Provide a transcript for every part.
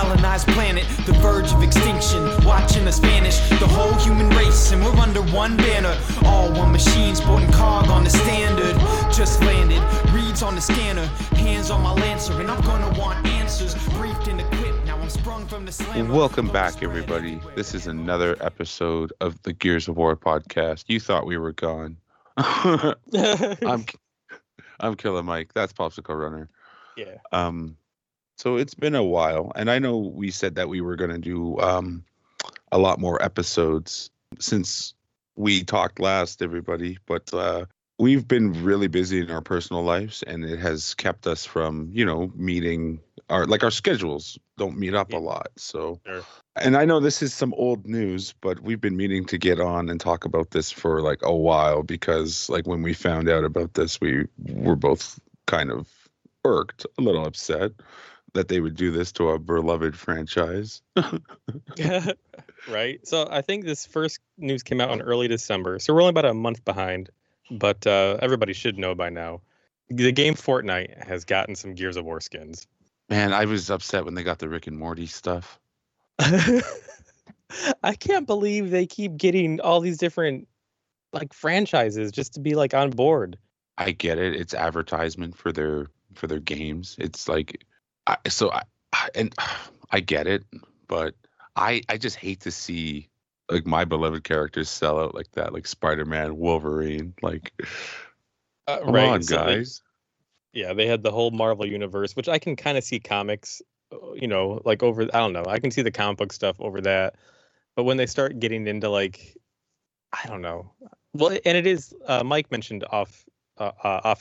colonized planet, the verge of extinction, watching us vanish, the whole human race, and we're under one banner. All one machine, sporting cog on the standard. Just landed, reads on the scanner, hands on my lancer, and I'm gonna want answers. Briefed and equipped, now I'm sprung from the slam. Welcome back, everybody. This is another episode of the Gears of War podcast. You thought we were gone. I'm Killer Mike. That's Popsicle Runner. Yeah. So it's been a while, and I know we said that we were going to do a lot more episodes since we talked last, everybody, but we've been really busy in our personal lives, and it has kept us from, you know, meeting. Our schedules don't meet up a lot. So, sure. And I know this is some old news, but we've been meaning to get on and talk about this for like a while, because like when we found out about this, we were both kind of irked, a little upset that they would do this to our beloved franchise. Right. So I think this first news came out in early December. So we're only about a month behind, but everybody should know by now. The game Fortnite has gotten some Gears of War skins. Man, I was upset when they got the Rick and Morty stuff. I can't believe they keep getting all these different like franchises just to be like on board. I get it. It's advertisement for their games. It's like I get it, but I just hate to see like my beloved characters sell out like that, like Spider-Man, Wolverine, like come on, guys. Yeah, they had the whole Marvel universe, which I can kind of see comics, you know, like over, I don't know. I can see the comic book stuff over that. But when they start getting into like, I don't know. Well, and it is, Mike mentioned off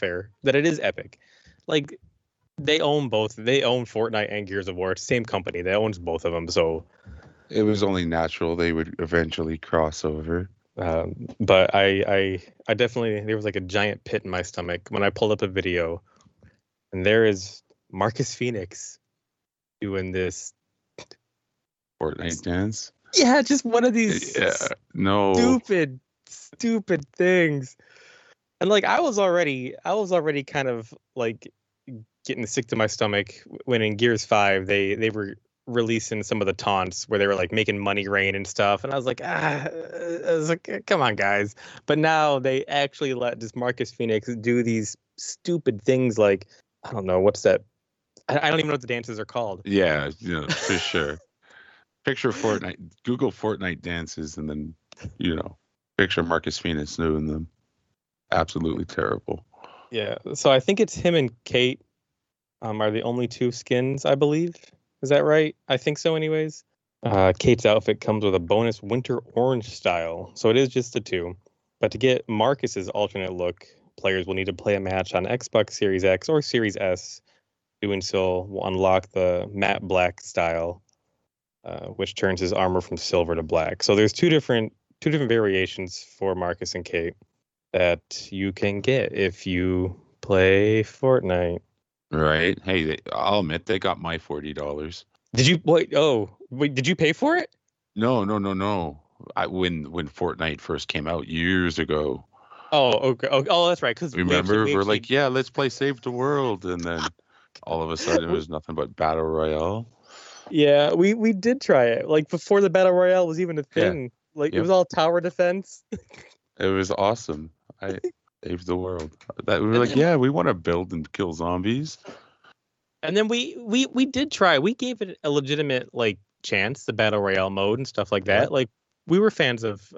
air that it is Epic. Like they own both. They own Fortnite and Gears of War. It's the same company. They owns both of them. So it was only natural they would eventually cross over. But I definitely, there was like a giant pit in my stomach when I pulled up a video. And there is Marcus Phoenix doing this Fortnite dance. Yeah, just one of these stupid things. And like I was already kind of like getting sick to my stomach when in Gears 5 they were releasing some of the taunts where they were like making money rain and stuff, and I was like, come on, guys. But now they actually let just Marcus Phoenix do these stupid things like. I don't know. What's that? I don't even know what the dances are called. Yeah, you know, for sure. Picture Fortnite. Google Fortnite dances and then, you know, picture Marcus Phoenix doing them. Absolutely terrible. Yeah. So I think it's him and Kate are the only two skins, I believe. Is that right? I think so anyways. Kate's outfit comes with a bonus winter orange style. So it is just the two. But to get Marcus's alternate look, players will need to play a match on Xbox Series X or Series S. Doing so will unlock the matte black style, which turns his armor from silver to black. So there's two different variations for Marcus and Kate that you can get if you play Fortnite. Right. Hey, I'll admit they got my $40. Did you? Wait, oh, wait. Did you pay for it? No. When Fortnite first came out years ago. Oh, okay. Oh, that's right. Because remember, we were like, yeah, let's play Save the World, and then all of a sudden it was nothing but Battle Royale. Yeah, we did try it like before the Battle Royale was even a thing. Yeah. Like It was all tower defense. It was awesome. I saved the world. That we were like, yeah, we want to build and kill zombies. And then we did try. We gave it a legitimate like chance, the Battle Royale mode and stuff like that. Yeah. Like we were fans of.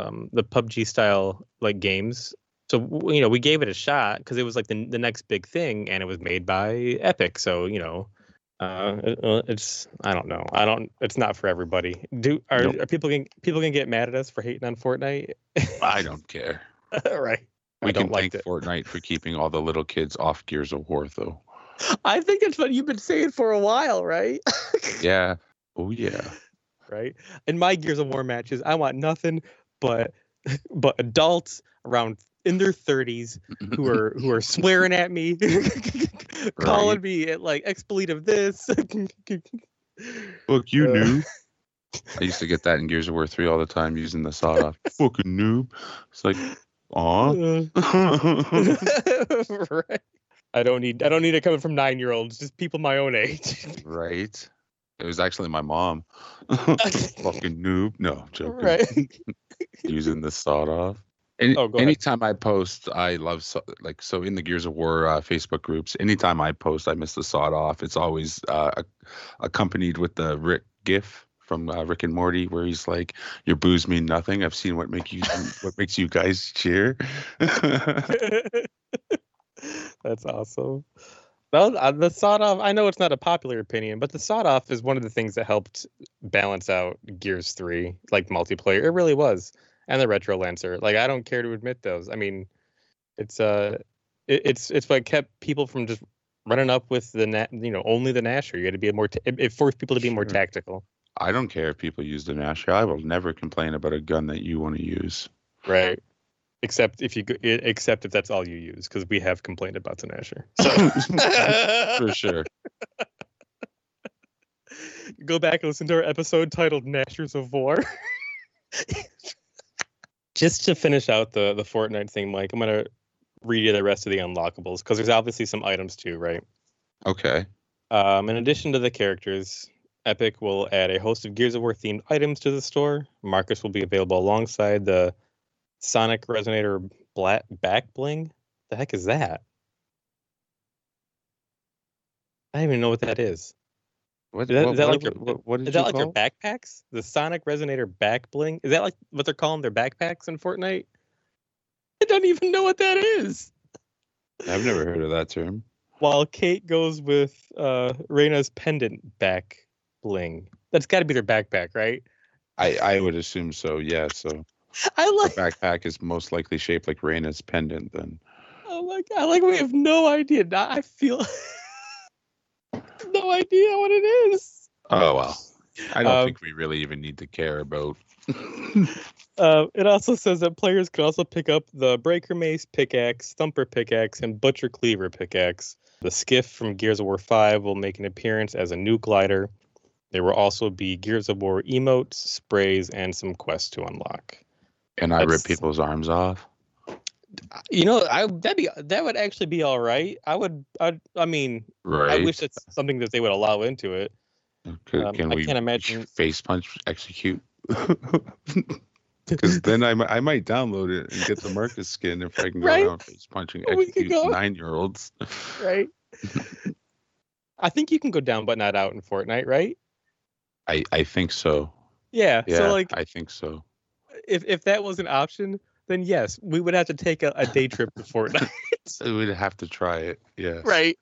The PUBG style like games, so you know we gave it a shot because it was like the next big thing, and it was made by Epic. So you know, it's it's not for everybody. Are people gonna get mad at us for hating on Fortnite? I don't care. Right. We can thank Fortnite for keeping all the little kids off Gears of War, though. I think that's what you've been saying for a while, right? Yeah. Oh yeah. Right. In my Gears of War matches, I want nothing. But adults around in their 30s who are swearing at me, calling me at like expletive this. Look, you noob. I used to get that in Gears of War 3 all the time using the sawed off fucking noob. It's like, aw. Right. I don't need it coming from 9-year-olds, just people my own age. Right. It was actually my mom. Fucking noob. No, joking. Right. Using the sawed off. And anytime I post, I love so in the Gears of War Facebook groups. Anytime I post, I miss the sawed off. It's always accompanied with the Rick GIF from Rick and Morty, where he's like, "Your boos mean nothing. I've seen what makes you guys cheer." That's awesome. Well, the sawed off, I know it's not a popular opinion, but the sawed off is one of the things that helped balance out Gears 3, like multiplayer. It really was. And the Retro Lancer. Like, I don't care to admit those. I mean, it's what kept people from just running up with only the Nasher. You had to be it forced people to be more tactical. I don't care if people use the Nasher. I will never complain about a gun that you want to use. Right. Except if that's all you use, because we have complained about the Nasher. So. For sure. Go back and listen to our episode titled Nashers of War. Just to finish out the Fortnite thing, Mike, I'm going to read you the rest of the unlockables, because there's obviously some items too, right? Okay. In addition to the characters, Epic will add a host of Gears of War themed items to the store. Marcus will be available alongside the Sonic Resonator back bling. The heck is that? I don't even know what that is. What is that, like, their backpacks? The Sonic Resonator back bling? Is that like what they're calling their backpacks in Fortnite? I don't even know what that is. I've never heard of that term. While Kate goes with Reyna's pendant back bling. That's got to be their backpack, right? I would assume so, yeah. So I like the backpack is most likely shaped like Reyna's pendant then. Oh my god, we have no idea. I feel no idea what it is. Oh well, I don't think we really even need to care about. It also says that players can also pick up the Breaker Mace pickaxe, Thumper pickaxe, and Butcher Cleaver pickaxe. The Skiff from Gears of War 5 will make an appearance as a new glider. There will also be Gears of War emotes, sprays, and some quests to unlock. And I rip people's arms off. You know, that would actually be all right. I mean, right. I wish it's something that they would allow into it. I can't imagine face punch execute. Because then I might download it and get the Marcus skin if I can go around face punching execute 9-year-olds. Right. I think you can go down but not out in Fortnite, right? I think so. Yeah. So I think so. If that was an option, then yes, we would have to take a day trip to Fortnite. We'd have to try it, yeah. Right.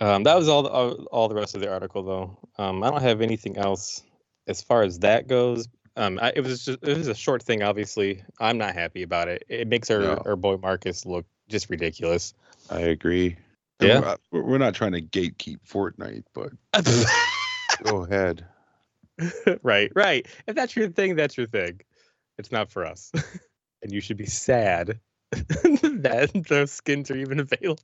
That was all the rest of the article, though. I don't have anything else as far as that goes. It was a short thing, obviously. I'm not happy about it. It makes our boy Marcus look just ridiculous. I agree. Yeah. We're not trying to gatekeep Fortnite, but go ahead. Right. If that's your thing, that's your thing. It's not for us. And you should be sad that those skins are even available.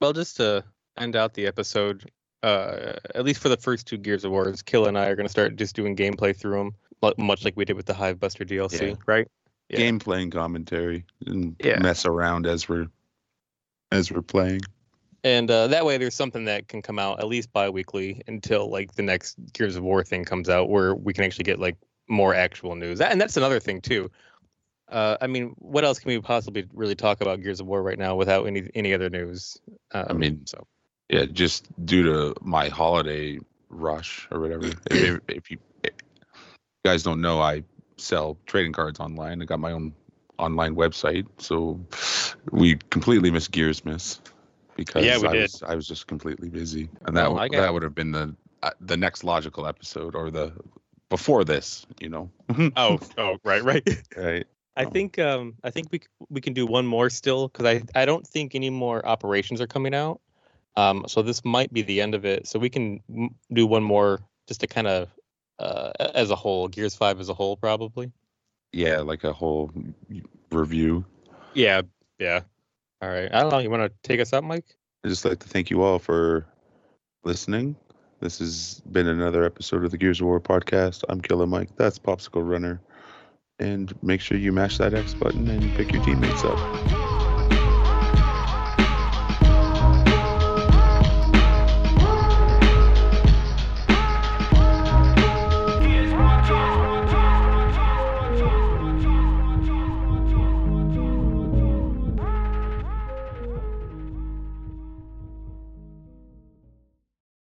Well, just to end out the episode, at least for the first two Gears of War, Kill and I are going to start just doing gameplay through them, much like we did with the Hive Buster DLC, right? Yeah. Gameplay and commentary, and mess around as we're playing. And that way there's something that can come out at least bi-weekly until like the next Gears of War thing comes out, where we can actually get like more actual news. And that's another thing, too. I mean, what else can we possibly really talk about Gears of War right now without any other news? Just due to my holiday rush or whatever. If you guys don't know, I sell trading cards online. I got my own online website, so we completely missed Gearsmith because I was just completely busy, and that would have been the next logical episode or the before this, you know. Right. I think we can do one more still, because I don't think any more operations are coming out. So this might be the end of it. So we can do one more just to kind of as a whole, Gears 5 as a whole, probably. Yeah, like a whole review. Yeah. All right. I don't know. You want to take us out, Mike? I'd just like to thank you all for listening. This has been another episode of the Gears of War podcast. I'm Killer Mike. That's Popsicle Runner. And make sure you mash that X button and pick your teammates up.